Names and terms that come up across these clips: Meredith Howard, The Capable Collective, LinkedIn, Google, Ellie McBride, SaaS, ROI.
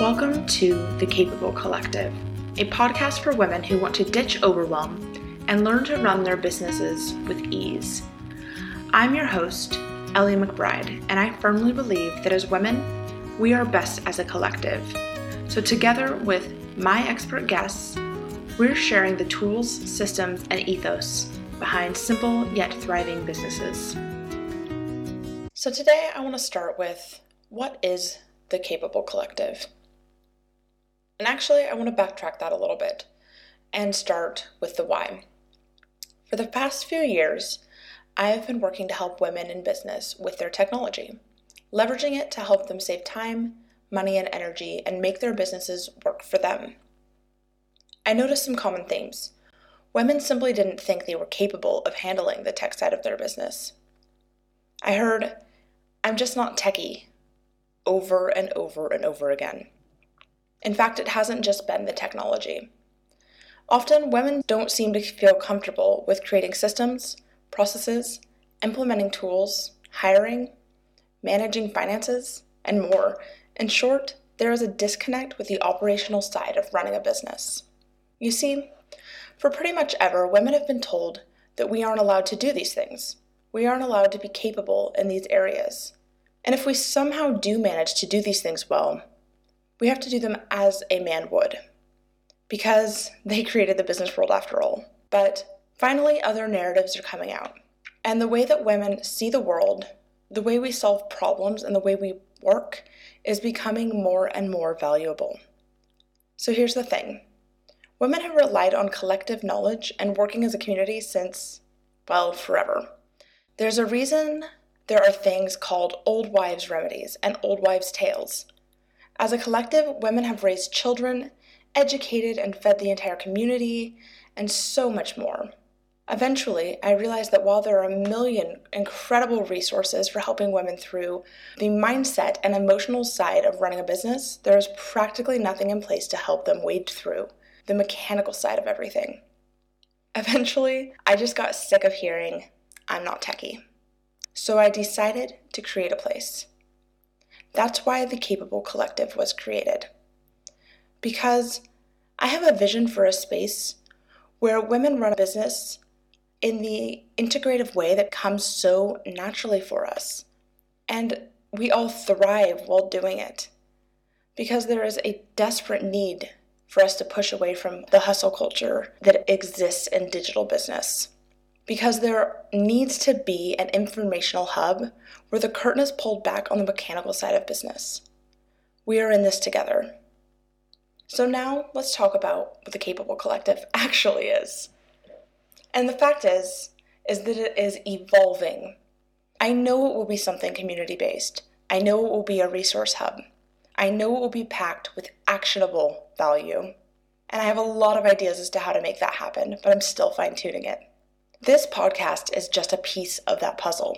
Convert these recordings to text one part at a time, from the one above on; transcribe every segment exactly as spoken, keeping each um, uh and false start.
Welcome to The Capable Collective, a podcast for women who want to ditch overwhelm and learn to run their businesses with ease. I'm your host, Ellie McBride, and I firmly believe that as women, we are best as a collective. So together with my expert guests, we're sharing the tools, systems, and ethos behind simple yet thriving businesses. So today I want to start with, what is the Capable Collective? And actually, I want to backtrack that a little bit and start with the why. For the past few years, I have been working to help women in business with their technology, leveraging it to help them save time, money, and energy, and make their businesses work for them. I noticed some common themes. Women simply didn't think they were capable of handling the tech side of their business. I heard, "I'm just not techie," over and over and over again. In fact, it hasn't just been the technology. Often, women don't seem to feel comfortable with creating systems, processes, implementing tools, hiring, managing finances, and more. In short, there is a disconnect with the operational side of running a business. You see, for pretty much ever, women have been told that we aren't allowed to do these things. We aren't allowed to be capable in these areas. And if we somehow do manage to do these things well, we have to do them as a man would, because they created the business world after all. But finally, other narratives are coming out. And the way that women see the world, the way we solve problems, and the way we work is becoming more and more valuable. So here's the thing. Women have relied on collective knowledge and working as a community since, well, forever. There's a reason there are things called old wives' remedies and old wives' tales. As a collective, women have raised children, educated and fed the entire community, and so much more. Eventually, I realized that while there are a million incredible resources for helping women through the mindset and emotional side of running a business, there is practically nothing in place to help them wade through the mechanical side of everything. Eventually, I just got sick of hearing, "I'm not techie." So I decided to create a place. That's why the Capable Collective was created. Because I have a vision for a space where women run a business in the integrative way that comes so naturally for us. And we all thrive while doing it. Because there is a desperate need for us to push away from the hustle culture that exists in digital business. Because there needs to be an informational hub where the curtain is pulled back on the mechanical side of business. We are in this together. So now let's talk about what the Capable Collective actually is. And the fact is, is that it is evolving. I know it will be something community-based. I know it will be a resource hub. I know it will be packed with actionable value. And I have a lot of ideas as to how to make that happen, but I'm still fine-tuning it. This podcast is just a piece of that puzzle,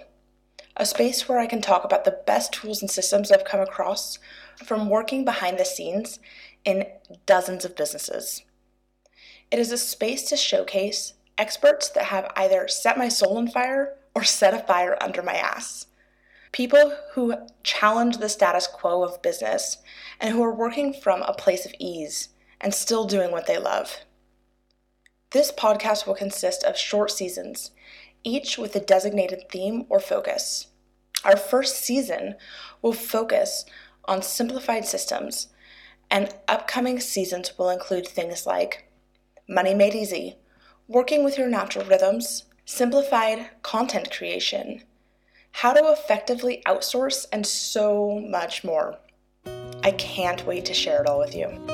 a space where I can talk about the best tools and systems I've come across from working behind the scenes in dozens of businesses. It is a space to showcase experts that have either set my soul on fire or set a fire under my ass. People who challenge the status quo of business and who are working from a place of ease and still doing what they love. This podcast will consist of short seasons, each with a designated theme or focus. Our first season will focus on simplified systems, and upcoming seasons will include things like Money Made Easy, working with your natural rhythms, simplified content creation, how to effectively outsource, and so much more. I can't wait to share it all with you.